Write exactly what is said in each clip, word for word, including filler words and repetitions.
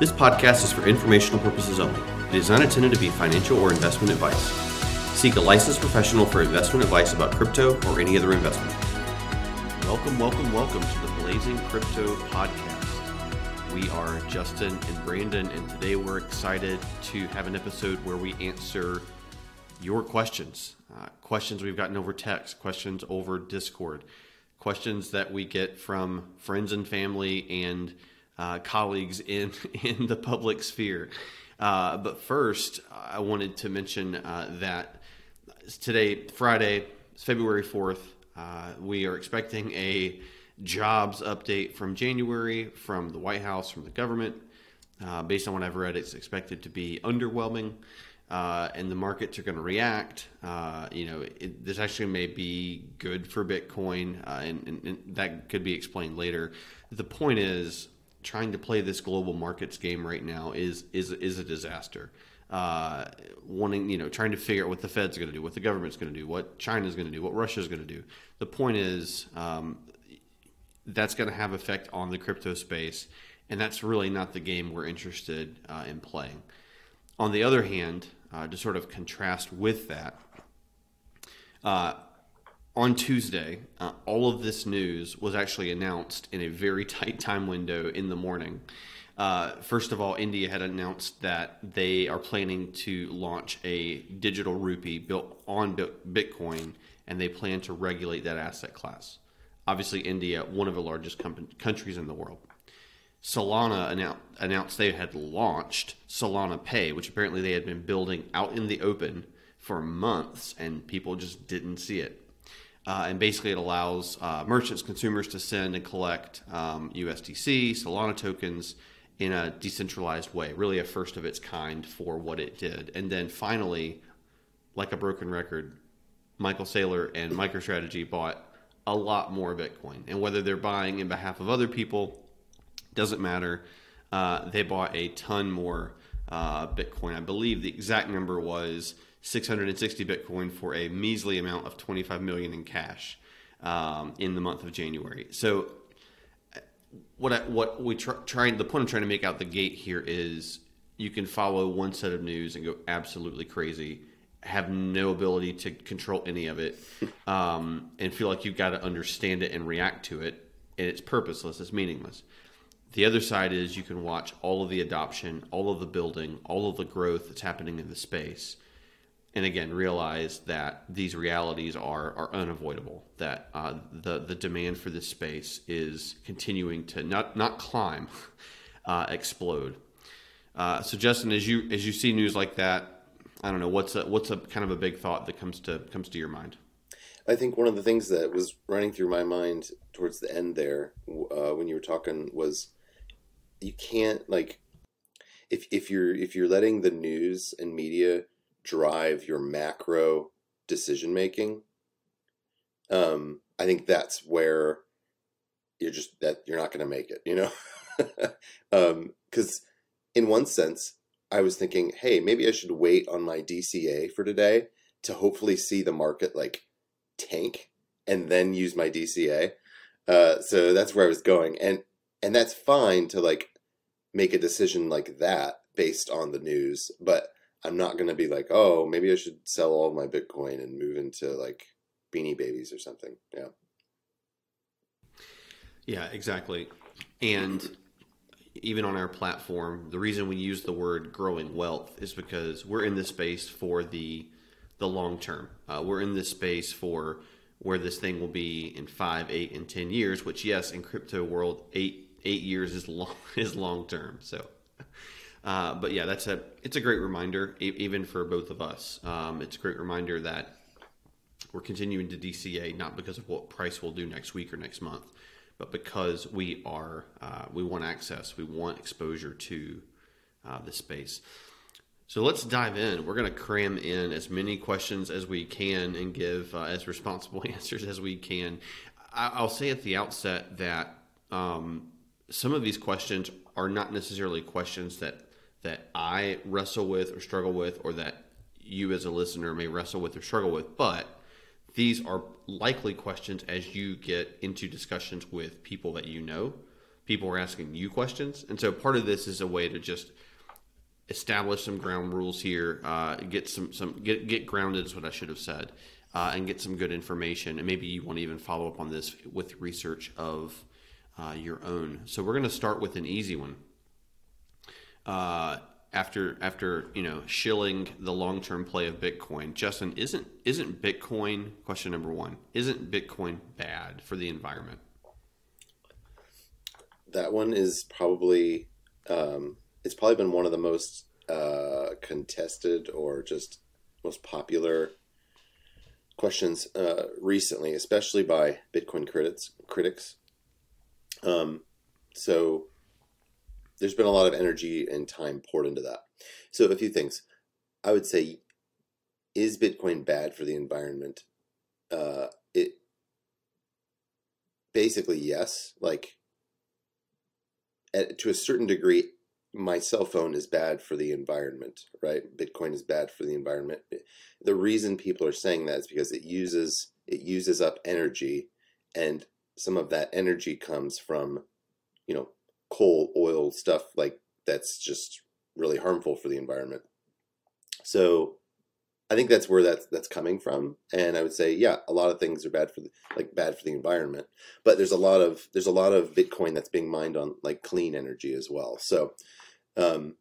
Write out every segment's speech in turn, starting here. This podcast is for informational purposes only. It is not intended to be financial or investment advice. Seek a licensed professional for investment advice about crypto or any other investment. Welcome, welcome, welcome to the Blazing Crypto Podcast. We are Justin and Brandon, and today we're excited to have an episode where we answer your questions. Uh, questions we've gotten over text, questions over Discord, questions that we get from friends and family and uh, colleagues in, in the public sphere. Uh, but first, I wanted to mention uh, that today, Friday, February fourth, uh, we are expecting a jobs update from January, from the White House, from the government. Uh, based on what I've read, it's expected to be underwhelming. Uh, and the markets are going to react. Uh, you know, it, this actually may be good for Bitcoin, uh, and, and, and that could be explained later. The point is, trying to play this global markets game right now is is is a disaster. Uh, wanting, you know, trying to figure out what the Fed's going to do, what the government's going to do, what China's going to do, what Russia's going to do. The point is, um, that's going to have effect on the crypto space, and that's really not the game we're interested uh, in playing. On the other hand, Uh, to sort of contrast with that, uh, on Tuesday, uh, all of this news was actually announced in a very tight time window in the morning. Uh, first of all, India had announced that they are planning to launch a digital rupee built on Bitcoin, and they plan to regulate that asset class. Obviously, India, one of the largest com- countries in the world. Solana announced they had launched Solana Pay, which apparently they had been building out in the open for months, and people just didn't see it. Uh, and basically it allows uh, merchants, consumers to send and collect um, U S D C, Solana tokens in a decentralized way, really a first of its kind for what it did. And then finally, like a broken record, Michael Saylor and MicroStrategy bought a lot more Bitcoin. And whether they're buying in behalf of other people, doesn't matter. Uh, they bought a ton more uh, Bitcoin. I believe the exact number was six hundred sixty Bitcoin for a measly amount of twenty-five million in cash um, in the month of January. So, what I, what we try, trying the point I'm trying to make out the gate here is you can follow one set of news and go absolutely crazy, have no ability to control any of it, um, and feel like you've got to understand it and react to it, and it's purposeless, it's meaningless. The other side is you can watch all of the adoption, all of the building, all of the growth that's happening in the space. And again, realize that these realities are are unavoidable, that uh, the, the demand for this space is continuing to not, not climb, uh, explode. Uh, so Justin, as you as you see news like that, I don't know, what's a, what's a kind of a big thought that comes to comes to your mind? I think one of the things that was running through my mind towards the end there uh, when you were talking was, you can't, like, if if you're if you're letting the news and media drive your macro decision making, um, I think that's where you're just that you're not going to make it, you know, because um, in one sense, I was thinking, hey, maybe I should wait on my D C A for today to hopefully see the market like tank and then use my D C A. Uh, so that's where I was going, and and that's fine to like make a decision like that based on the news, but I'm not going to be like, oh, maybe I should sell all of my Bitcoin and move into like Beanie Babies or something. Yeah. Yeah, exactly. And even on our platform, the reason we use the word growing wealth is because we're in this space for the the long term. Uh, we're in this space for where this thing will be in five, eight, and ten years, which, yes, in crypto world, eight eight years is long is long term. So, uh, but yeah, that's a it's a great reminder, e- even for both of us. Um, it's a great reminder that we're continuing to D C A not because of what price will do next week or next month, but because we are uh, we want access, we want exposure to uh, this space. So let's dive in. We're going to cram in as many questions as we can and give uh, as responsible answers as we can. I- I'll say at the outset that um, some of these questions are not necessarily questions that that I wrestle with or struggle with, or that you as a listener may wrestle with or struggle with, but these are likely questions as you get into discussions with people that you know, people were asking you questions. And so part of this is a way to just establish some ground rules here, uh, get some, some get, get grounded is what I should have said, uh, and get some good information. And maybe you want to even follow up on this with research of uh, your own. So we're going to start with an easy one. Uh, after, after, you know, shilling the long-term play of Bitcoin, Justin, isn't, isn't Bitcoin, question number one, isn't Bitcoin bad for the environment? That one is probably, um, it's probably been one of the most uh, contested or just most popular questions uh, recently, especially by Bitcoin critics. critics. Um, so there's been a lot of energy and time poured into that. So a few things. I would say, is Bitcoin bad for the environment? Uh, it basically, yes. Like, at, to a certain degree, my cell phone is bad for the environment, right? Bitcoin is bad for the environment. The reason people are saying that is because it uses it uses up energy, and some of that energy comes from, you know, coal, oil, stuff like that's just really harmful for the environment. So I think that's where that's that's coming from. And I would say, yeah, a lot of things are bad for the, like bad for the environment, but there's a lot of there's a lot of Bitcoin that's being mined on like clean energy as well. So um,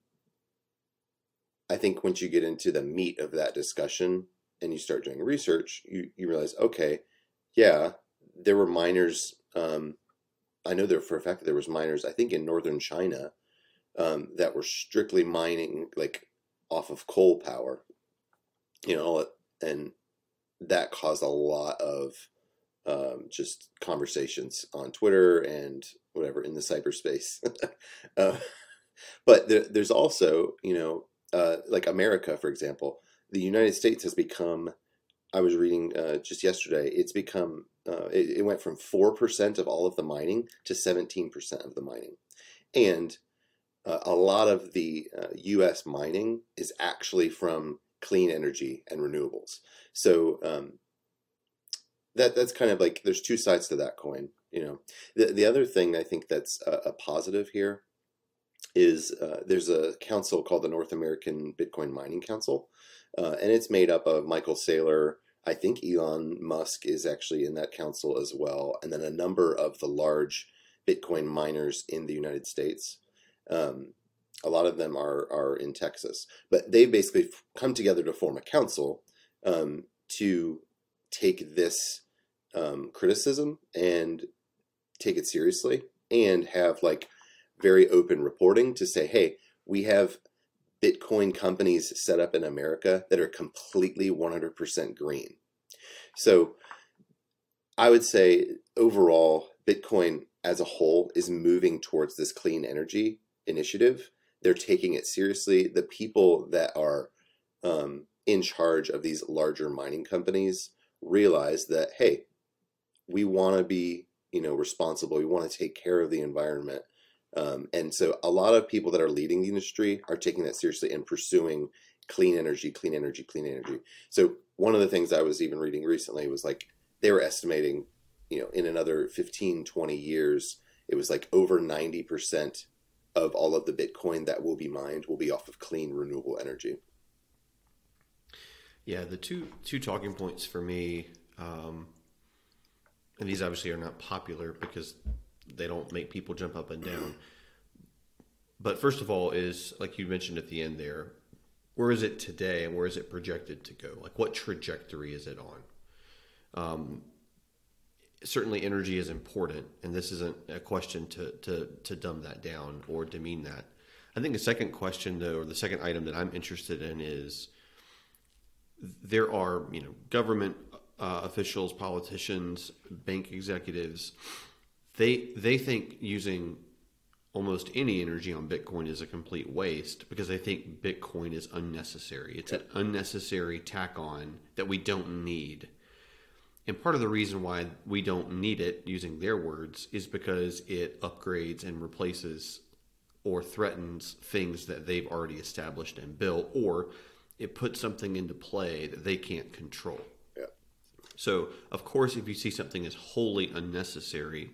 I think once you get into the meat of that discussion and you start doing research, you you realize, okay, yeah, there were miners. Um, I know there for a fact that there was miners, I think in northern China, um, that were strictly mining like off of coal power. You know, and that caused a lot of um, just conversations on Twitter and whatever in the cyberspace. uh, but there, there's also, you know, uh, like America, for example, the United States has become, I was reading uh, just yesterday, it's become, uh, it, it went from four percent of all of the mining to seventeen percent of the mining. And uh, a lot of the uh, U S mining is actually from clean energy and renewables. So um, that that's kind of like, there's two sides to that coin, you know. The, the other thing I think that's a, a positive here is uh, there's a council called the North American Bitcoin Mining Council, uh, and it's made up of Michael Saylor. I think Elon Musk is actually in that council as well, and then a number of the large Bitcoin miners in the United States. Um, A lot of them are, are in Texas, but they basically come together to form a council um, to take this um, criticism and take it seriously and have like very open reporting to say, hey, we have Bitcoin companies set up in America that are completely one hundred percent green. So I would say overall, Bitcoin as a whole is moving towards this clean energy initiative. They're taking it seriously. The people that are um, in charge of these larger mining companies realize that, hey, we want to be, you know, responsible. We want to take care of the environment. Um, and so a lot of people that are leading the industry are taking that seriously and pursuing clean energy, clean energy, clean energy. So one of the things I was even reading recently was like, they were estimating, you know, in another fifteen, twenty years, it was like over ninety percent of all of the Bitcoin that will be mined will be off of clean renewable energy. Yeah, the two two talking points for me, um, and these obviously are not popular because they don't make people jump up and down. But first of all is, like you mentioned at the end there, where is it today and where is it projected to go? Like what trajectory is it on? Um, Certainly energy is important, and this isn't a question to, to, to dumb that down or demean that. I think the second question, though, or the second item that I'm interested in is there are, you know, government uh, officials, politicians, bank executives, they, they think using almost any energy on Bitcoin is a complete waste because they think Bitcoin is unnecessary. It's an unnecessary tack on that we don't need. And part of the reason why we don't need it, using their words, is because it upgrades and replaces or threatens things that they've already established and built, or it puts something into play that they can't control. Yeah. So, of course, if you see something as wholly unnecessary,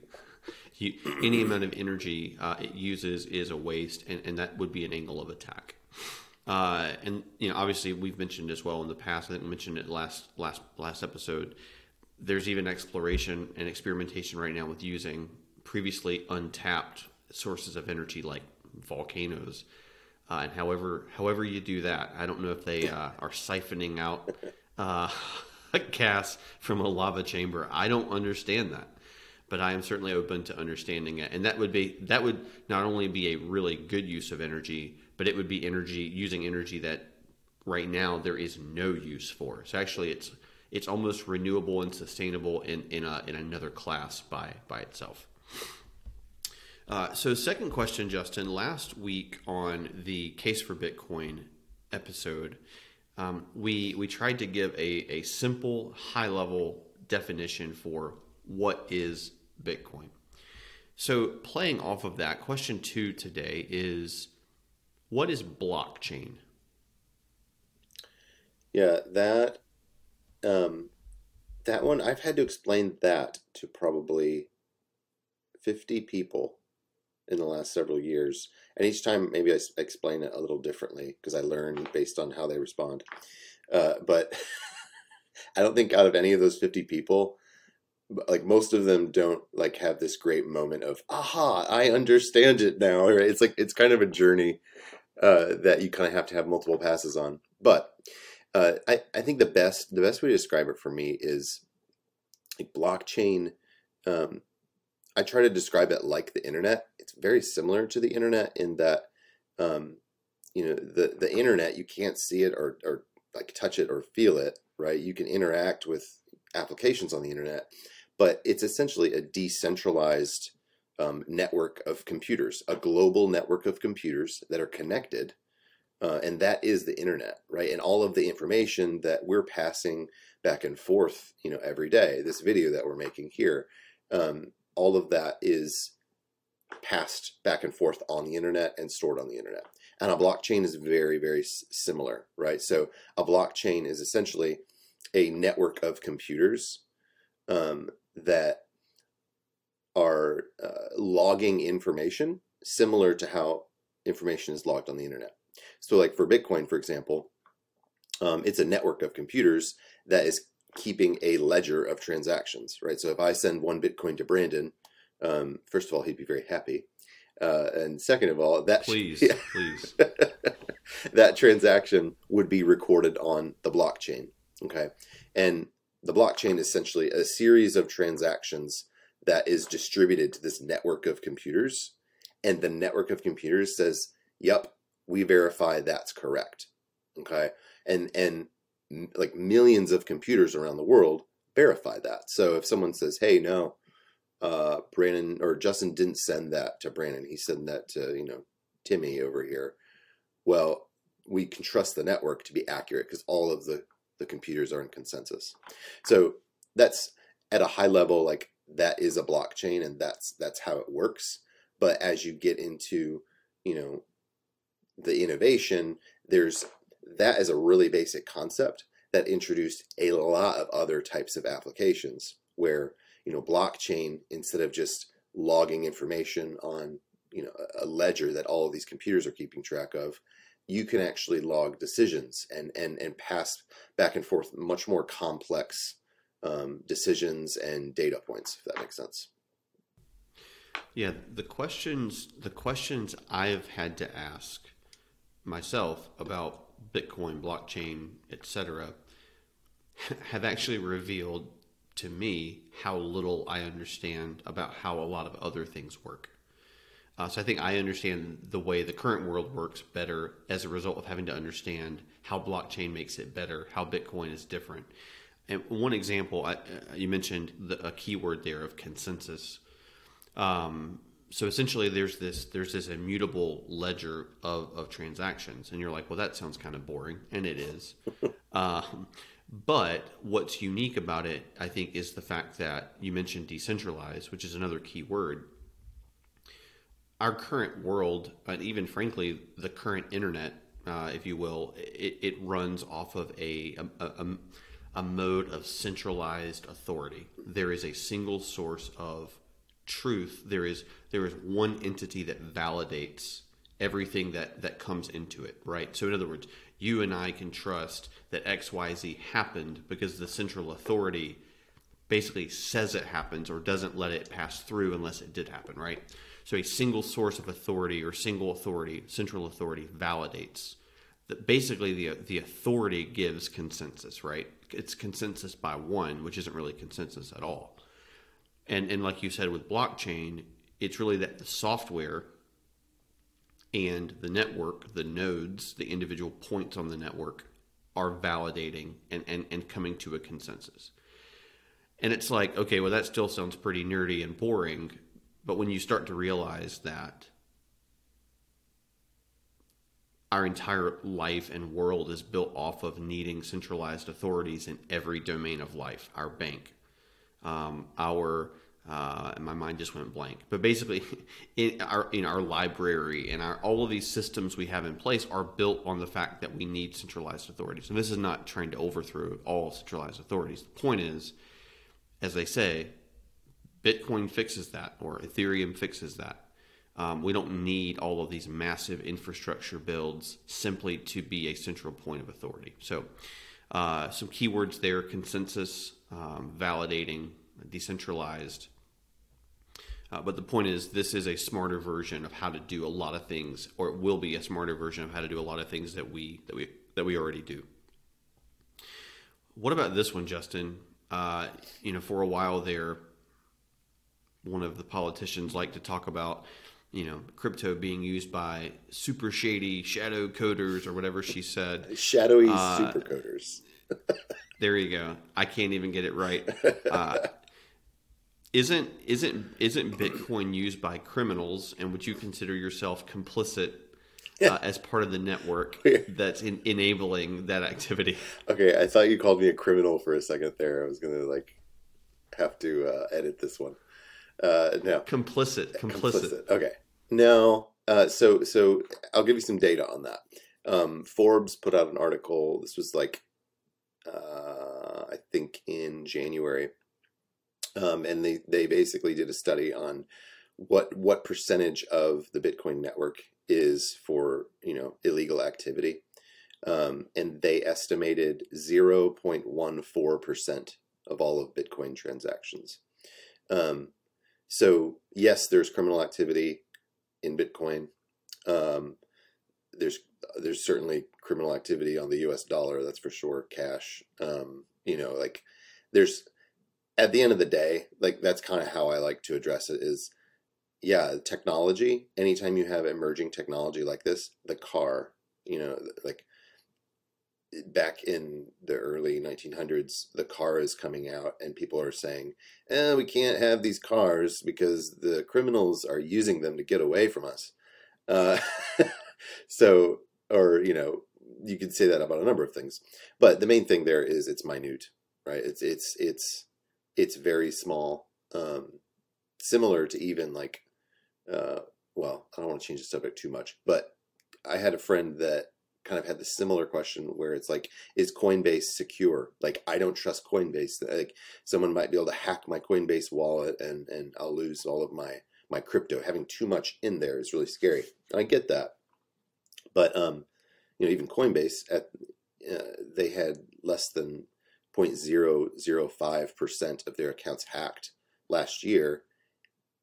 You, any amount of energy uh, it uses is a waste, and, and that would be an angle of attack. Uh, and you know, obviously, we've mentioned as well in the past. I think we mentioned it last last last episode. There's even exploration and experimentation right now with using previously untapped sources of energy like volcanoes. Uh, and however however you do that, I don't know if they uh, are siphoning out uh, gas from a lava chamber. I don't understand that, but I am certainly open to understanding it. And that would be that would not only be a really good use of energy, but it would be energy using energy that right now there is no use for. So actually, it's it's almost renewable and sustainable in in, a, in another class by by itself. Uh, so second question, Justin, last week on the Case for Bitcoin episode, um, we we tried to give a, a simple high-level definition for what is Bitcoin. So playing off of that, question two today is, what is blockchain? Yeah, that um, that one, I've had to explain that to probably fifty people in the last several years, and each time maybe I explain it a little differently because I learn based on how they respond. Uh, but I don't think out of any of those fifty people, like most of them don't like have this great moment of aha, I understand it now. Right? It's like it's kind of a journey uh, that you kind of have to have multiple passes on. But uh, I I think the best the best way to describe it for me is like blockchain. Um, I try to describe it like the internet. It's very similar to the internet in that, um, you know, the, the internet, you can't see it or, or like touch it or feel it, right? You can interact with applications on the internet, but it's essentially a decentralized um, network of computers, a global network of computers that are connected. Uh, and that is the internet, right? And all of the information that we're passing back and forth, you know, every day, this video that we're making here, um, all of that is passed back and forth on the internet and stored on the internet. And a blockchain is very, very similar, right? So a blockchain is essentially a network of computers um, that are uh, logging information similar to how information is logged on the internet. So like for Bitcoin, for example, um, it's a network of computers that is keeping a ledger of transactions, right? So if I send one Bitcoin to Brandon, um, first of all, he'd be very happy. Uh, and second of all, that please, yeah, please. that transaction would be recorded on the blockchain, okay? And the blockchain is essentially a series of transactions that is distributed to this network of computers. And the network of computers says, yep, we verify that's correct, okay? And, and, like millions of computers around the world verify that. So if someone says, hey, no, uh, Brandon or Justin didn't send that to Brandon, he sent that to, you know, Timmy over here. Well, we can trust the network to be accurate because all of the, the computers are in consensus. So that's at a high level, like that is a blockchain and that's, that's how it works. But as you get into, you know, the innovation, there's, that is a really basic concept that introduced a lot of other types of applications where, you know, blockchain, instead of just logging information on, you know, a ledger that all of these computers are keeping track of, you can actually log decisions and, and, and pass back and forth much more complex um, decisions and data points, if that makes sense. Yeah, the questions, the questions I've had to ask myself about Bitcoin, blockchain, et cetera, have actually revealed to me how little I understand about how a lot of other things work. Uh, so I think I understand the way the current world works better as a result of having to understand how blockchain makes it better, how Bitcoin is different. And one example, I, you mentioned the, a keyword there of consensus. Um, So essentially, there's this there's this immutable ledger of, of transactions, and you're like, well, that sounds kind of boring, and it is. um, but what's unique about it, I think, is the fact that you mentioned decentralized, which is another key word. Our current world, and even frankly, the current internet, uh, if you will, it, it runs off of a a, a a mode of centralized authority. There is a single source of truth, there is there is one entity that validates everything that that comes into it, right? So in other words, you and I can trust that X Y Z happened because the central authority basically says it happens or doesn't let it pass through unless it did happen, right? So a single source of authority or single authority, central authority, validates. That basically the the authority gives consensus, right? It's consensus by one, which isn't really consensus at all. And and like you said with blockchain, it's really that the software and the network, the nodes, the individual points on the network are validating and, and, and coming to a consensus. And it's like, okay, well, that still sounds pretty nerdy and boring. But when you start to realize that our entire life and world is built off of needing centralized authorities in every domain of life, our bank, um, our, uh, and my mind just went blank, but basically in our, in our library and our, all of these systems we have in place are built on the fact that we need centralized authorities. And this is not trying to overthrow all centralized authorities. The point is, as they say, Bitcoin fixes that, or Ethereum fixes that. Um, we don't need all of these massive infrastructure builds simply to be a central point of authority. So uh, some keywords there: consensus, um, validating, decentralized. Uh, but the point is, this is a smarter version of how to do a lot of things, or it will be a smarter version of how to do a lot of things that we that we that we already do. What about this one, Justin? Uh, you know, for a while there, one of the politicians liked to talk about, you know, crypto being used by super shady shadow coders or whatever she said. Shadowy uh, super coders. There you go. I can't even get it right. Uh, isn't isn't isn't Bitcoin used by criminals? And would you consider yourself complicit uh, as part of the network that's in, enabling that activity? Okay, I thought you called me a criminal for a second there. I was gonna like have to uh, edit this one. Uh, no. Complicit, complicit. Complicit. Okay. No. Uh, so, so I'll give you some data on that. Um, Forbes put out an article. This was like, uh, I think in January. Um, and they, they basically did a study on what, what percentage of the Bitcoin network is for, you know, illegal activity. Um, and they estimated zero point one four percent of all of Bitcoin transactions. Um, So yes, there's criminal activity in Bitcoin. Um, there's there's certainly criminal activity on the U S dollar. That's for sure. Cash. Um, you know, like there's at the end of the day, like that's kind of how I like to address it is, yeah, technology. Anytime you have emerging technology like this, the car, you know, like back in the early nineteen hundreds, the car is coming out and people are saying, eh, we can't have these cars because the criminals are using them to get away from us. Uh, so, or, you know, you could say that about a number of things, but the main thing there is it's minute, right? It's, it's, it's, it's very small, um, similar to even like, uh, well, I don't want to change the subject too much, but I had a friend that kind of had the similar question where it's like, is Coinbase secure? Like, I don't trust Coinbase. Like, someone might be able to hack my Coinbase wallet and, and I'll lose all of my, my crypto. Having too much in there is really scary. And I get that. But, um, you know, even Coinbase, at uh, they had less than zero point zero zero five percent of their accounts hacked last year.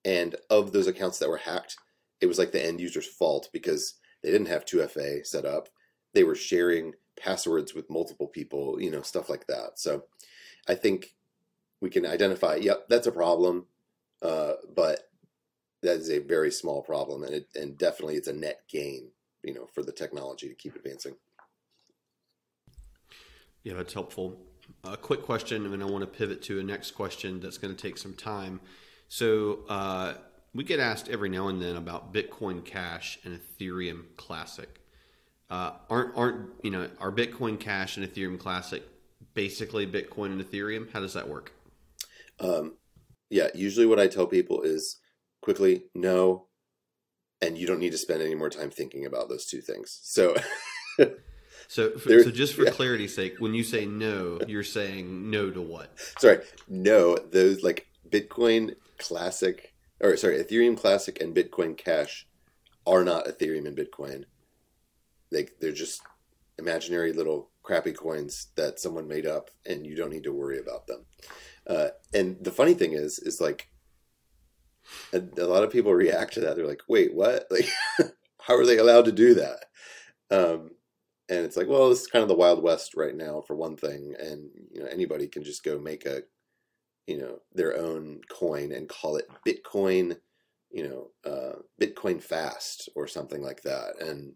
And of those accounts that were hacked, it was like the end user's fault because they didn't have two F A set up. They were sharing passwords with multiple people, you know, stuff like that. So I think we can identify, yep, that's a problem, uh, but that is a very small problem. And, it, and definitely it's a net gain, you know, for the technology to keep advancing. Yeah, that's helpful. A quick question, and I want to pivot to a next question that's going to take some time. So uh, we get asked every now and then about Bitcoin Cash and Ethereum Classic. Uh, aren't, aren't, you know, are Bitcoin Cash and Ethereum Classic basically Bitcoin and Ethereum? How does that work? Um, yeah, usually what I tell people is quickly, no, and you don't need to spend any more time thinking about those two things. So, so, for, so just for yeah. clarity's sake, when you say no, you're saying no to what? Sorry. No, those like Bitcoin Classic or sorry, Ethereum Classic and Bitcoin Cash are not Ethereum and Bitcoin. They, they're just imaginary little crappy coins that someone made up, and you don't need to worry about them. Uh, and the funny thing is, is like a, a lot of people react to that. They're like, wait, what? Like, how are they allowed to do that? Um, and it's like, well, this is kind of the Wild West right now, for one thing. And, you know, anybody can just go make a, you know, their own coin and call it Bitcoin, you know, uh, Bitcoin Fast or something like that. And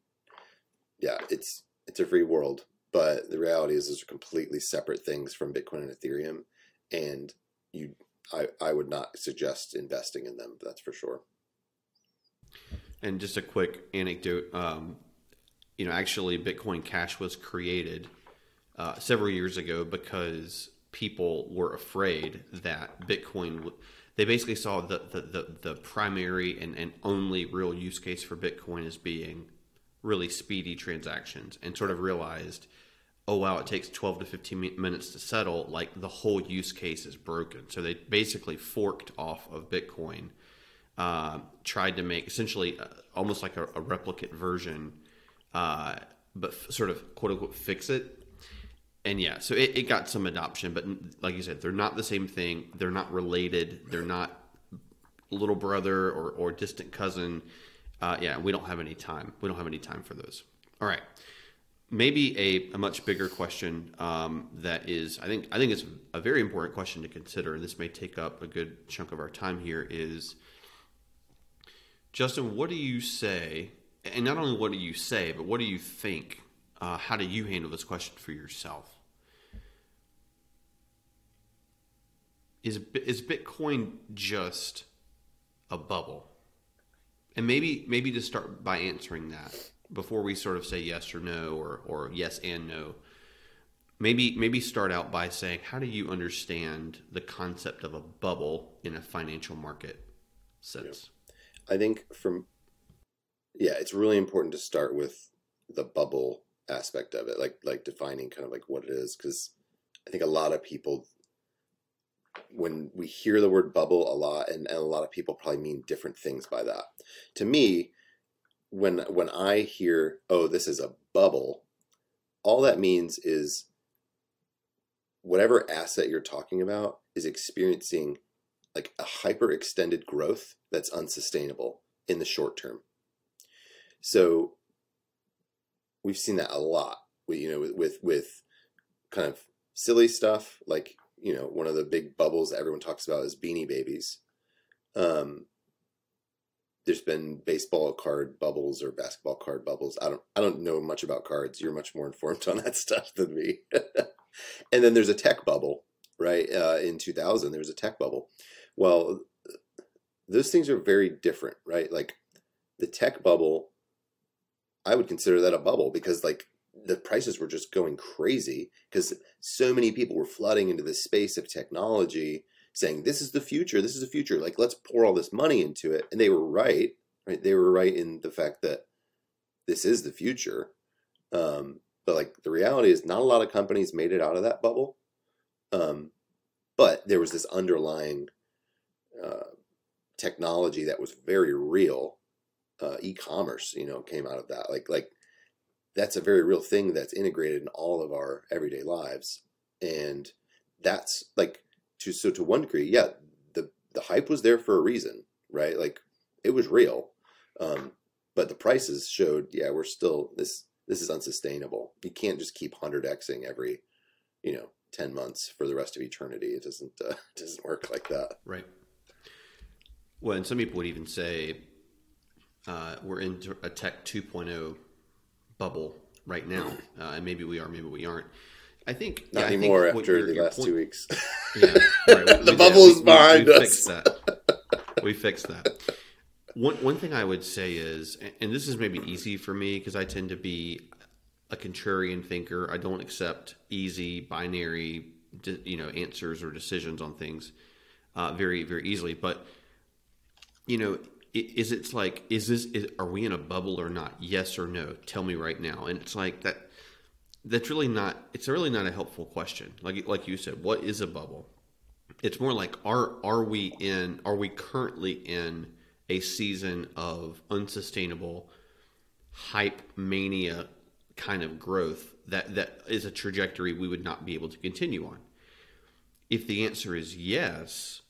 yeah, it's, it's a free world, but the reality is those are completely separate things from Bitcoin and Ethereum. And you, I, I would not suggest investing in them. That's for sure. And just a quick anecdote, um, you know, actually Bitcoin Cash was created uh, several years ago because people were afraid that Bitcoin would, they basically saw the, the, the, the primary and, and only real use case for Bitcoin as being really speedy transactions, and sort of realized, oh wow, it takes twelve to fifteen minutes to settle, like the whole use case is broken. So they basically forked off of Bitcoin, uh, tried to make essentially almost like a, a replicate version, uh, but f- sort of quote unquote fix it. And yeah, so it, it got some adoption, but like you said, they're not the same thing. They're not related. They're not little brother or, or distant cousin. Uh, yeah, we don't have any time. We don't have any time for those. All right. Maybe a, a much bigger question um, that is, I think, I think it's a very important question to consider, and this may take up a good chunk of our time here, is, Justin, what do you say? And not only what do you say, but what do you think? Uh, how do you handle this question for yourself? Is is Bitcoin just a bubble? And maybe maybe to start by answering that before we sort of say yes or no, or, or yes and no, maybe maybe start out by saying, how do you understand the concept of a bubble in a financial market sense? Yeah. I think from, yeah, it's really important to start with the bubble aspect of it, like like defining kind of like what it is, because I think a lot of people, when we hear the word bubble a lot, and, and a lot of people probably mean different things by that. To me, when when I hear, oh, this is a bubble, all that means is whatever asset you're talking about is experiencing like a hyper extended growth that's unsustainable in the short term. So we've seen that a lot, we, you know, with, with with kind of silly stuff like, you know, one of the big bubbles that everyone talks about is Beanie Babies. Um, there's been baseball card bubbles or basketball card bubbles. I don't, I don't know much about cards. You're much more informed on that stuff than me. And then there's a tech bubble, right? Uh, in two thousand, there was a tech bubble. Well, those things are very different, right? Like the tech bubble, I would consider that a bubble because like the prices were just going crazy because so many people were flooding into the space of technology saying, this is the future. This is the future. Like, let's pour all this money into it. And they were right, right? They were right in the fact that this is the future. Um, but like the reality is not a lot of companies made it out of that bubble. Um, but there was this underlying, uh, technology that was very real. Uh, e-commerce, you know, came out of that. Like, like, that's a very real thing that's integrated in all of our everyday lives. And that's like, to, so to one degree, yeah, the, the hype was there for a reason, right? Like it was real. Um, but the prices showed, yeah, we're still, this, this is unsustainable. You can't just keep one hundred X-ing every, you know, ten months for the rest of eternity. It doesn't, uh, it doesn't work like that. Right. Well, and some people would even say, uh, we're into a tech two point oh bubble right now, uh, and maybe we are, maybe we aren't. I think not yeah, anymore I think after your, the last point, two weeks. Yeah, right, we, the we bubble is behind we, we us. Fixed that. We fixed that. One one thing I would say is, and this is maybe easy for me because I tend to be a contrarian thinker. I don't accept easy binary, you know, answers or decisions on things uh, very very easily. But you know. Is it's like, is this, is, are we in a bubble or not? Yes or no? Tell me right now. And it's like that, that's really not, it's really not a helpful question. Like, like you said, what is a bubble? it's more like are are we in are we currently in a season of unsustainable hype mania kind of growth that that is a trajectory we would not be able to continue on? If the answer is yes,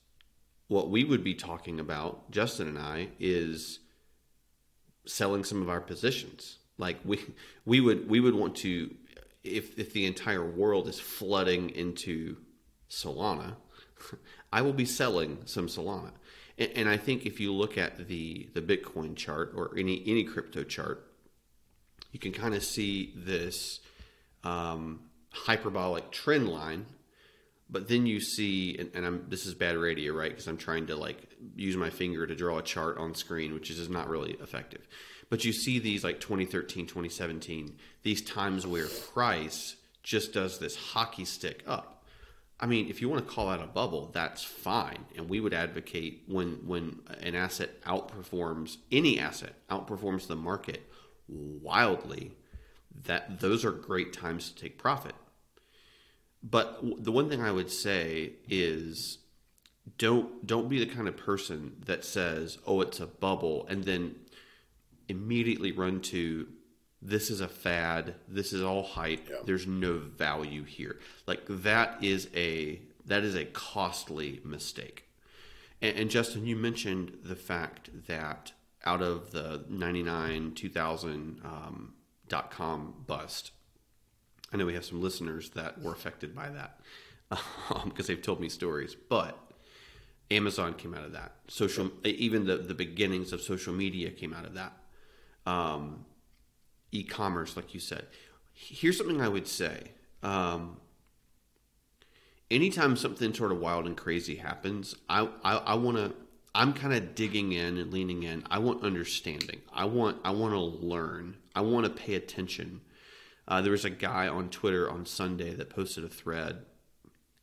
what we would be talking about, Justin and I, is selling some of our positions. Like we we would we would want to, if if the entire world is flooding into Solana, I will be selling some Solana. And, and I think if you look at the the Bitcoin chart or any any crypto chart, you can kind of see this um, hyperbolic trend line. But then you see, and, and I'm, this is bad radio, right? Because I'm trying to like use my finger to draw a chart on screen, which is, is not really effective. But you see these like twenty thirteen, twenty seventeen, these times where price just does this hockey stick up. I mean, if you want to call that a bubble, that's fine. And we would advocate when when an asset outperforms, any asset outperforms the market wildly, that those are great times to take profit. But the one thing I would say is don't don't be the kind of person that says, oh, it's a bubble, and then immediately run to this is a fad, this is all hype, yeah. There's no value here. Like that is a that is a costly mistake. And, and Justin, you mentioned the fact that out of the ninety-nine, two thousand um, dot com bust, I know we have some listeners that were affected by that um, because they've told me stories, but Amazon came out of that. Social, even the, the beginnings of social media came out of that. Um, e-commerce, like you said. Here's something I would say. Um, anytime something sort of wild and crazy happens, I, I, I want to, I'm kind of digging in and leaning in. I want understanding. I want, I want to learn. I want to pay attention. Uh, there was a guy on Twitter on Sunday that posted a thread,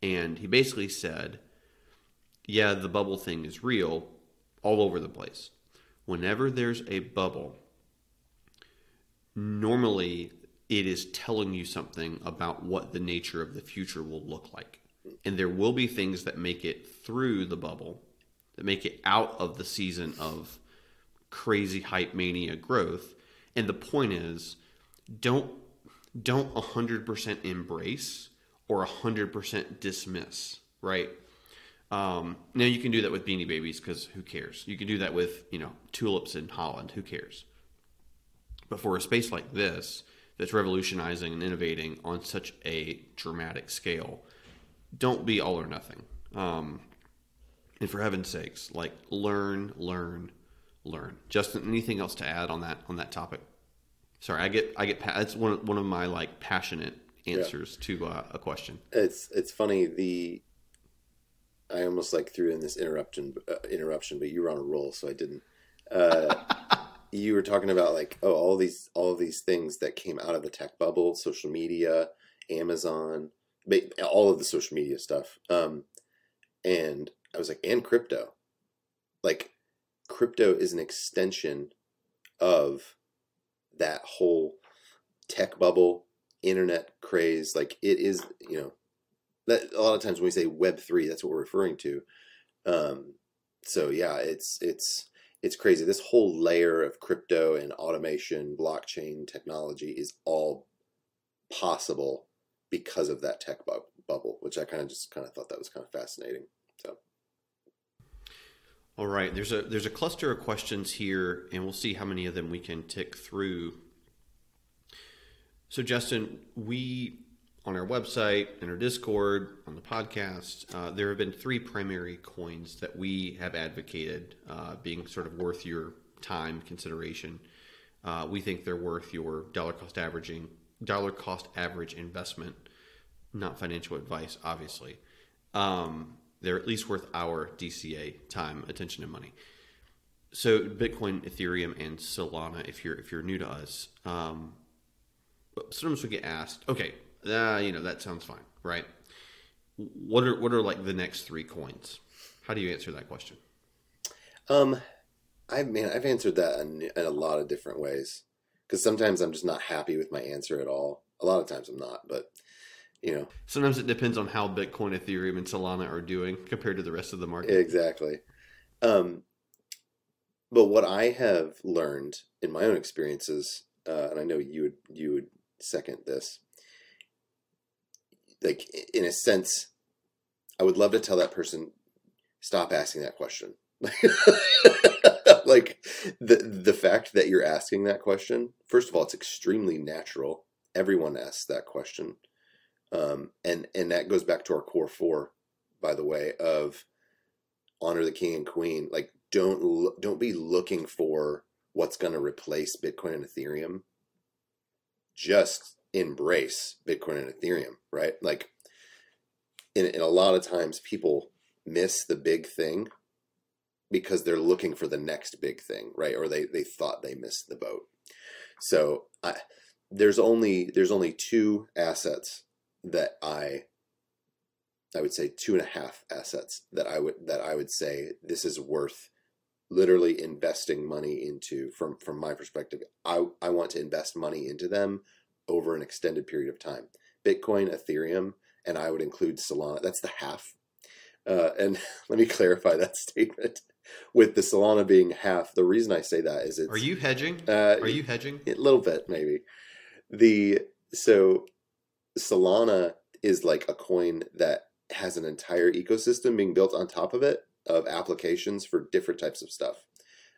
and he basically said, yeah, the bubble thing is real all over the place. Whenever there's a bubble, normally it is telling you something about what the nature of the future will look like. And there will be things that make it through the bubble, that make it out of the season of crazy hype mania growth. And the point is, don't Don't one hundred percent embrace or one hundred percent dismiss, right? Um, now, you can do that with Beanie Babies because who cares? You can do that with, you know, tulips in Holland. Who cares? But for a space like this that's revolutionizing and innovating on such a dramatic scale, don't be all or nothing. Um, and for heaven's sakes, like learn, learn, learn. Justin, anything else to add on that on that topic? Sorry, I get I get that's one one of my like passionate answers yeah. to uh, a question. It's it's funny the I almost like threw in this interruption uh, interruption, but you were on a roll, so I didn't. Uh, you were talking about like oh all these all these things that came out of the tech bubble, social media, Amazon, all of the social media stuff, um, and I was like, and crypto, like crypto is an extension of that whole tech bubble, internet craze. Like it is, you know, that a lot of times when we say web three, that's what we're referring to. Um, so yeah, it's, it's, it's crazy. This whole layer of crypto and automation, blockchain technology is all possible because of that tech bu- bubble, which I kind of just kind of thought that was kind of fascinating. So. All right, there's a there's a cluster of questions here, and we'll see how many of them we can tick through. So, Justin, we, on our website, in our Discord, on the podcast, uh, there have been three primary coins that we have advocated uh, being sort of worth your time consideration. Uh, we think they're worth your dollar cost averaging, dollar cost average investment, not financial advice, obviously. Um, They're at least worth our D C A time, attention, and money. So Bitcoin, Ethereum, and Solana. If you're if you're new to us, um, but sometimes we get asked, okay, uh, you know that sounds fine, right? What are what are like the next three coins? How do you answer that question? Um, I man, I've answered that in, in a lot of different ways because sometimes I'm just not happy with my answer at all. A lot of times I'm not, but you know. Sometimes it depends on how Bitcoin, Ethereum, and Solana are doing compared to the rest of the market. Exactly. Um, but what I have learned in my own experiences, uh, and I know you would you would second this, like in a sense, I would love to tell that person, stop asking that question. Like the the fact that you're asking that question, first of all, it's extremely natural. Everyone asks that question. Um, and, and that goes back to our core four, by the way, of honor the king and queen. Like don't, don't be looking for what's going to replace Bitcoin and Ethereum. Just embrace Bitcoin and Ethereum, right? Like in, in a lot of times people miss the big thing because they're looking for the next big thing, right? Or they, they thought they missed the boat. So I, there's only, there's only two assets that I, I would say two and a half assets that I would, that I would say this is worth literally investing money into from, from my perspective. I, I want to invest money into them over an extended period of time, Bitcoin, Ethereum, and I would include Solana. That's the half. Uh, and let me clarify that statement with the Solana being half. The reason I say that is it's, are you hedging? Uh, are you hedging? A little bit, maybe. The, so Solana is like a coin that has an entire ecosystem being built on top of it of applications for different types of stuff.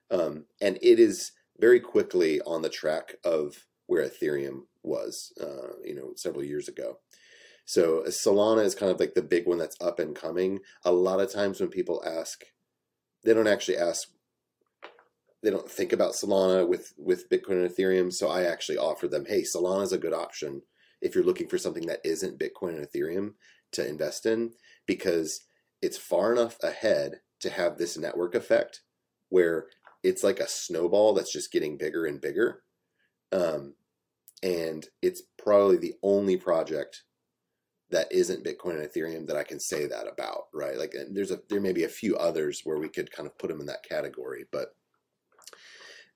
Um, and it is very quickly on the track of where Ethereum was, uh, you know, several years ago. So Solana is kind of like the big one that's up and coming. A lot of times when people ask, they don't actually ask, they don't think about Solana with, with Bitcoin and Ethereum. So I actually offer them, hey, Solana is a good option if you're looking for something that isn't Bitcoin and Ethereum to invest in, because it's far enough ahead to have this network effect where it's like a snowball that's just getting bigger and bigger. Um, and it's probably the only project that isn't Bitcoin and Ethereum that I can say that about, right? Like there's a, there may be a few others where we could kind of put them in that category, but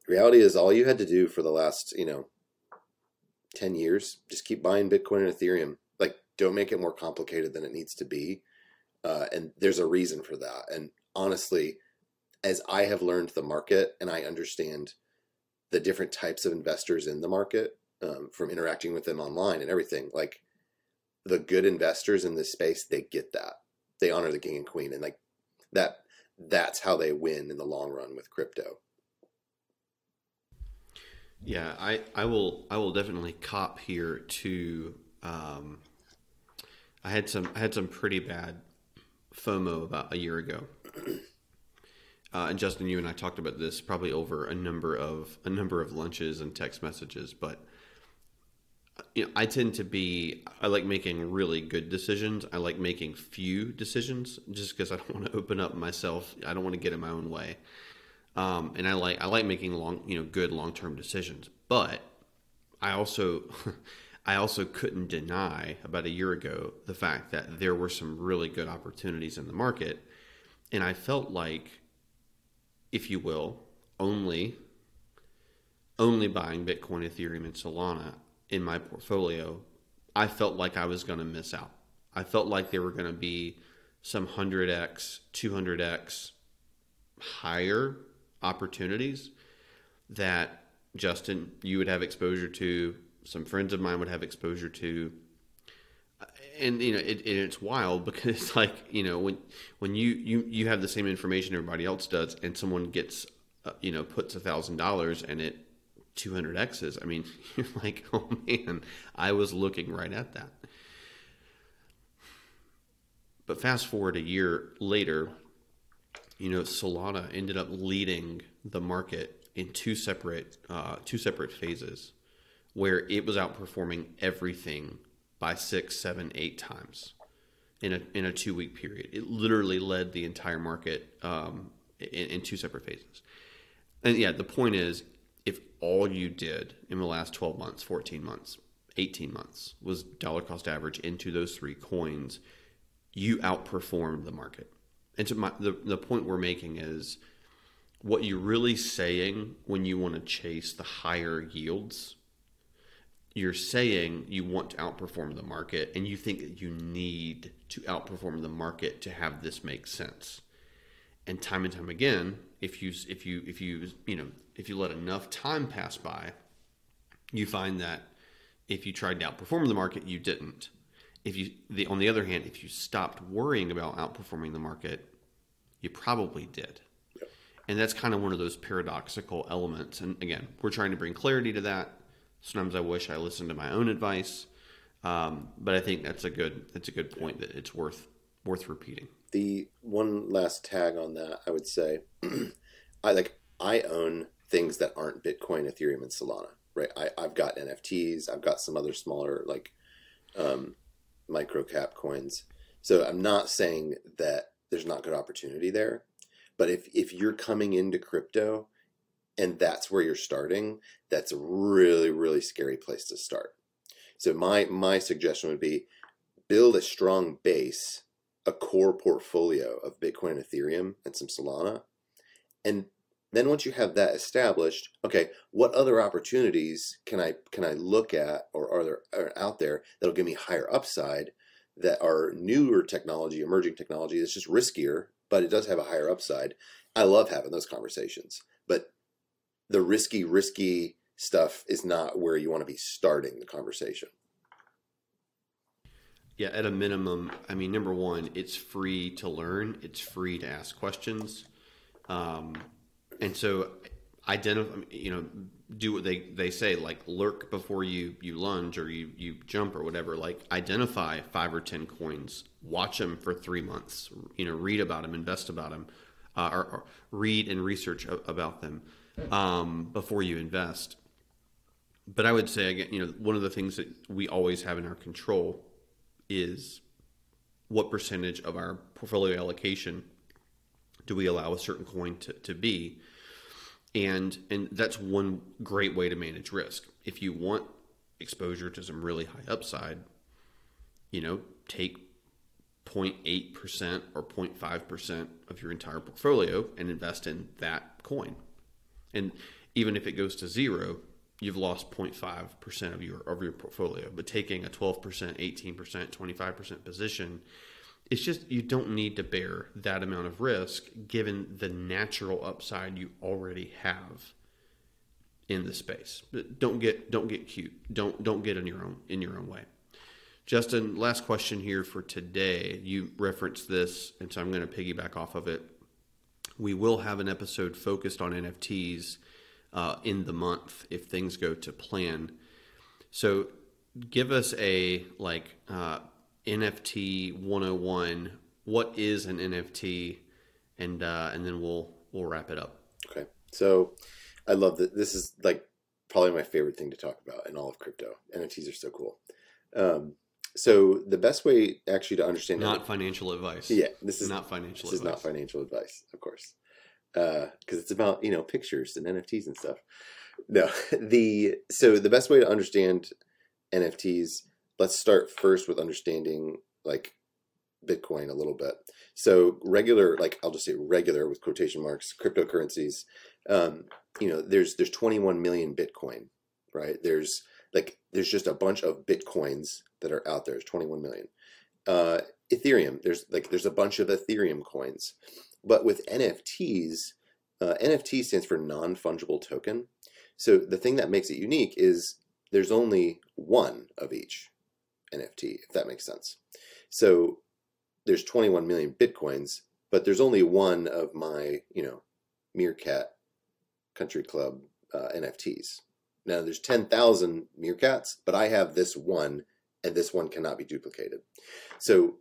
the reality is all you had to do for the last, you know, ten years, just keep buying Bitcoin and Ethereum. Like don't make it more complicated than it needs to be. Uh, and there's a reason for that. And honestly, as I have learned the market and I understand the different types of investors in the market, um, from interacting with them online and everything, like, the good investors in this space, they get that. They honor the king and queen. And like that, that's how they win in the long run with crypto. Yeah, I, I will, I will definitely cop here to, um, I had some, I had some pretty bad FOMO about a year ago. Uh, and Justin, you and I talked about this probably over a number of, a number of lunches and text messages, but you know, I tend to be, I like making really good decisions. I like making few decisions just because I don't want to open up myself. I don't want to get in my own way. Um, and I like, I like making long, you know, good long-term decisions, but I also, I also couldn't deny about a year ago, the fact that there were some really good opportunities in the market. And I felt like, if you will, only, only buying Bitcoin, Ethereum, and Solana in my portfolio, I felt like I was going to miss out. I felt like there were going to be some one hundred X, two hundred X higher opportunities that Justin, you would have exposure to, some friends of mine would have exposure to. And, you know, it, it, it's wild because it's like, you know, when, when you, you, you have the same information everybody else does and someone gets, uh, you know, puts a thousand dollars and it two hundred X's. I mean, you're like, oh man, I was looking right at that. But fast forward a year later, you know, Solana ended up leading the market in two separate, uh, two separate phases where it was outperforming everything by six, seven, eight times in a, in a two week period. It literally led the entire market, um, in, in two separate phases. And yeah, the point is, if all you did in the last twelve months, fourteen months, eighteen months was dollar cost average into those three coins, you outperformed the market. And so my, the, the point we're making is what you're really saying when you want to chase the higher yields you're saying you want to outperform the market, and you think that you need to outperform the market to have this make sense. And time and time again, if you if you if you you know if you let enough time pass by, you find that if you tried to outperform the market, you didn't. If you the on the other hand, if you stopped worrying about outperforming the market, you probably did. Yep. And that's kind of one of those paradoxical elements. And again, we're trying to bring clarity to that. Sometimes I wish I listened to my own advice, um, but I think that's a good that's a good point that it's worth worth repeating. The one last tag on that, I would say, I like I own things that aren't Bitcoin, Ethereum, and Solana. Right? I, I've got N F Ts. I've got some other smaller like um, micro cap coins. So I'm not saying that there's not good opportunity there, but if if you're coming into crypto and that's where you're starting, that's a really, really scary place to start. So my, my suggestion would be build a strong base, a core portfolio of Bitcoin and Ethereum and some Solana. And then once you have that established, okay, what other opportunities can I, can I look at or are there are out there that'll give me higher upside that are newer technology, emerging technology that's just riskier, but it does have a higher upside. I love having those conversations, but the risky, risky stuff is not where you want to be starting the conversation. Yeah, at a minimum, I mean, number one, it's free to learn. It's free to ask questions. Um, and so identify, you know, do what they, they say, like lurk before you, you lunge or you, you jump or whatever, like identify five or ten coins, watch them for three months, you know, read about them, invest about them, uh, or, or read and research a, about them. Um, before you invest. But I would say, again, you know, one of the things that we always have in our control is what percentage of our portfolio allocation do we allow a certain coin to, to be. And, and that's one great way to manage risk. If you want exposure to some really high upside, you know, take zero point eight percent or zero point five percent of your entire portfolio and invest in that coin. And even if it goes to zero, you've lost zero point five percent of your of your portfolio. But taking a twelve percent, eighteen percent, twenty-five percent position, it's just you don't need to bear that amount of risk given the natural upside you already have in the space. But don't get don't get cute. Don't don't get in your own in your own way. Justin, last question here for today. You referenced this, and so I'm going to piggyback off of it. We will have an episode focused on N F Ts uh, in the month if things go to plan. So give us a like uh, N F T one oh one. What is an N F T? And uh, and then we'll we'll wrap it up. Okay. So I love that. This is like probably my favorite thing to talk about in all of crypto. N F Ts are so cool. Um, so the best way actually to understand not that, financial advice. Yeah, this is not financial. This advice. is not financial advice, of course, because uh, it's about, you know, pictures and N F Ts and stuff. No, the so the best way to understand N F Ts. Let's start first with understanding like Bitcoin a little bit. So regular, like I'll just say regular with quotation marks, cryptocurrencies. Um, you know, there's there's twenty-one million Bitcoin, right? There's like there's just a bunch of Bitcoins that are out there. It's twenty-one million. Uh, Ethereum, there's like there's a bunch of Ethereum coins, but with N F Ts, uh, N F T stands for non-fungible token. So the thing that makes it unique is there's only one of each N F T, if that makes sense. So there's twenty-one million Bitcoins, but there's only one of my, you know, Meerkat Country Club uh, N F Ts. Now there's ten thousand Meerkats, but I have this one. And this one cannot be duplicated. So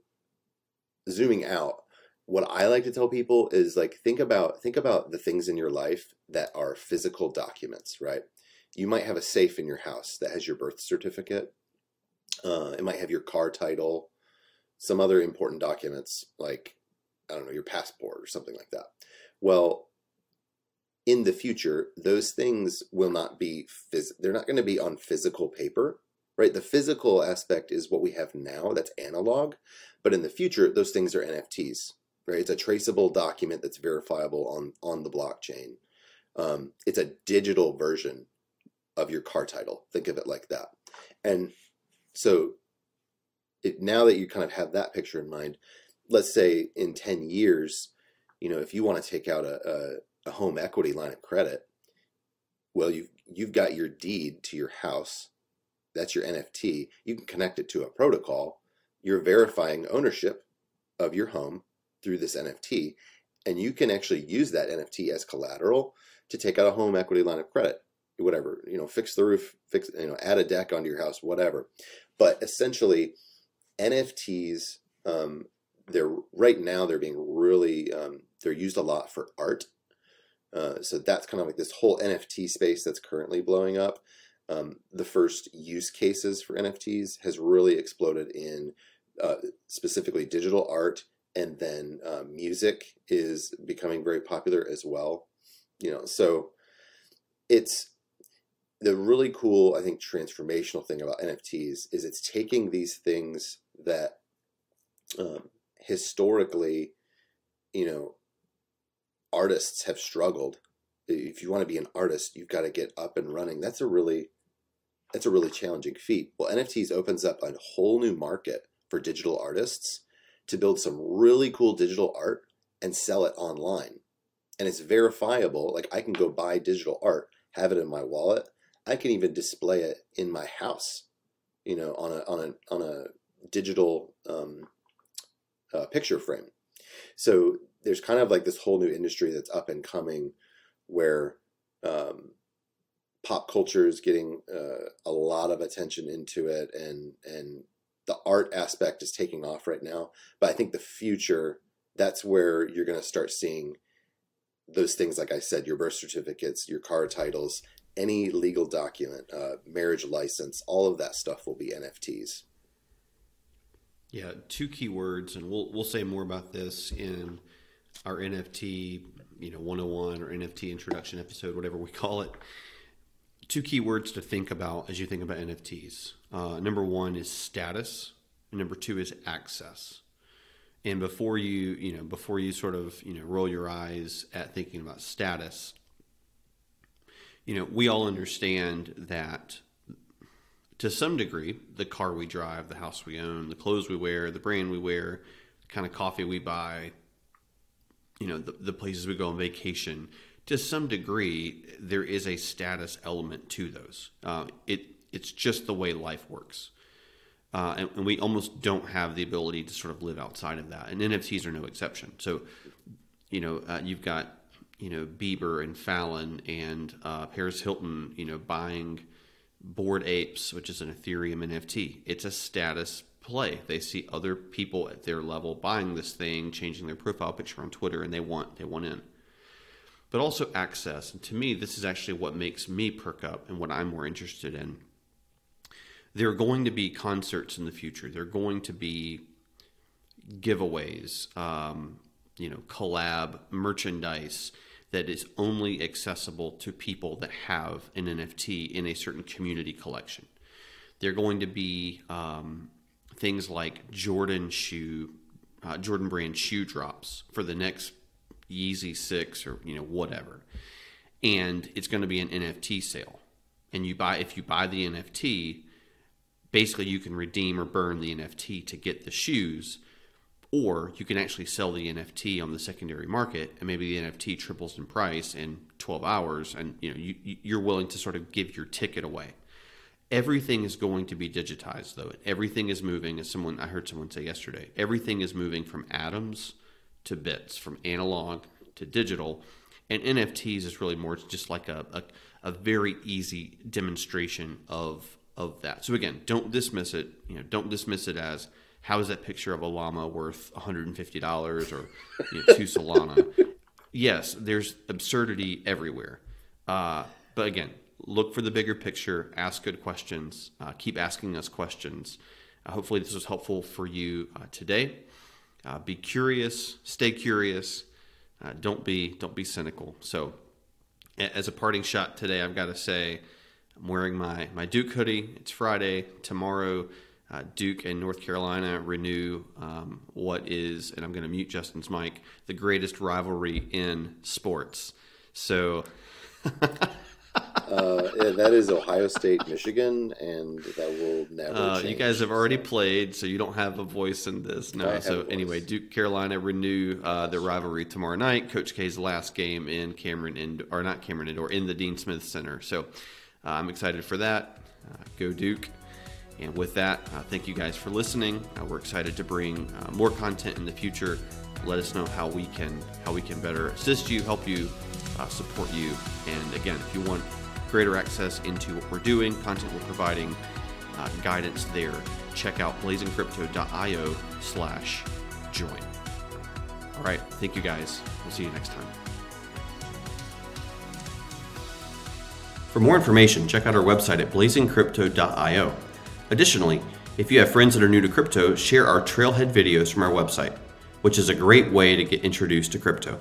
zooming out, what I like to tell people is like, think about, think about the things in your life that are physical documents, right? You might have a safe in your house that has your birth certificate. Uh, it might have your car title, some other important documents, like, I don't know, your passport or something like that. Well, in the future, those things will not be, phys- they're not going to be on physical paper. Right? The physical aspect is what we have now, that's analog, but in the future, those things are N F Ts, right? It's a traceable document that's verifiable on, on the blockchain. Um, it's a digital version of your car title. Think of it like that. And so it, now that you kind of have that picture in mind, let's say in ten years, you know, if you want to take out a, a, a home equity line of credit, well, you've, you've got your deed to your house. That's your N F T. You can connect it to a protocol. You're verifying ownership of your home through this N F T, and you can actually use that N F T as collateral to take out a home equity line of credit, whatever, you know, fix the roof, fix, you know, add a deck onto your house, whatever. But essentially, N F Ts, um, they're right now they're being really, um, they're used a lot for art. Uh, so that's kind of like this whole N F T space that's currently blowing up. Um, the first use cases for N F Ts has really exploded in uh, specifically digital art, and then uh, music is becoming very popular as well. You know, so it's the really cool, I think, transformational thing about N F Ts is it's taking these things that um, historically, you know, artists have struggled. If you want to be an artist, you've got to get up and running. That's a really, that's a really challenging feat. Well, N F Ts opens up a whole new market for digital artists to build some really cool digital art and sell it online. And it's verifiable. Like, I can go buy digital art, have it in my wallet. I can even display it in my house, you know, on a, on a, on a digital um, uh, picture frame. So there's kind of like this whole new industry that's up and coming, where um, pop culture is getting uh, a lot of attention into it, and and the art aspect is taking off right now. But I think the future, that's where you're going to start seeing those things, like I said, your birth certificates, your car titles, any legal document, uh, marriage license, all of that stuff will be N F Ts. Yeah, two key words, and we'll we'll say more about this in our N F T, you know, one oh one or N F T introduction episode, whatever we call it. Two key words to think about as you think about N F Ts. Uh, number one is status, and number two is access. And before you, you know, before you sort of, you know, roll your eyes at thinking about status, you know, we all understand that to some degree, the car we drive, the house we own, the clothes we wear, the brand we wear, the kind of coffee we buy, you know, the, the places we go on vacation, to some degree, there is a status element to those. Uh, it it's just the way life works. Uh, and, and we almost don't have the ability to sort of live outside of that. And N F Ts are no exception. So, you know, uh, you've got, you know, Bieber and Fallon and uh, Paris Hilton, you know, buying Bored Apes, which is an Ethereum N F T. It's a status play. They see other people at their level buying this thing, changing their profile picture on Twitter, and they want they want in. But also access. And to me, this is actually what makes me perk up and what I'm more interested in. There are going to be concerts in the future. There are going to be giveaways, um, you know, collab merchandise that is only accessible to people that have an N F T in a certain community collection. There are going to be um, things like Jordan shoe, uh, Jordan brand shoe drops for the next Yeezy six or, you know, whatever. And it's going to be an N F T sale. And you buy, if you buy the N F T, basically you can redeem or burn the N F T to get the shoes, or you can actually sell the N F T on the secondary market, and maybe the N F T triples in price in twelve hours, and you know, you, you're willing to sort of give your ticket away. Everything is going to be digitized, though. Everything is moving, as someone I heard someone say yesterday. Everything is moving from atoms to bits, from analog to digital, and N F Ts is really more just like a a, a very easy demonstration of of that. So again, don't dismiss it. You know, don't dismiss it as, how is that picture of a llama worth one hundred fifty dollars or, you know, two Solana? Yes, there's absurdity everywhere, uh, but again, look for the bigger picture, ask good questions, uh, keep asking us questions. Uh, hopefully this was helpful for you uh, today. Uh, be curious, stay curious, uh, don't be don't be cynical. So as a parting shot today, I've got to say I'm wearing my, my Duke hoodie. It's Friday. Tomorrow, uh, Duke and North Carolina renew um, what is, and I'm going to mute Justin's mic, the greatest rivalry in sports. So... Uh, yeah, that is Ohio State, Michigan, and that will never uh, change. You guys have already played, so you don't have a voice in this. No. So anyway, Duke, Carolina renew uh, their rivalry tomorrow night. Coach K's last game in Cameron Indoor, or not Cameron Indoor, in the Dean Smith Center. So uh, I'm excited for that. Uh, go Duke. And with that, uh, thank you guys for listening. Uh, we're excited to bring uh, more content in the future. Let us know how we can how we can better assist you, help you, uh, support you. And again, if you want greater access into what we're doing, content we're providing, uh, guidance there, check out blazing crypto dot io slash join. All right, thank you guys. We'll see you next time. For more information, check out our website at blazing crypto dot io. Additionally, if you have friends that are new to crypto, share our trailhead videos from our website, which is a great way to get introduced to crypto.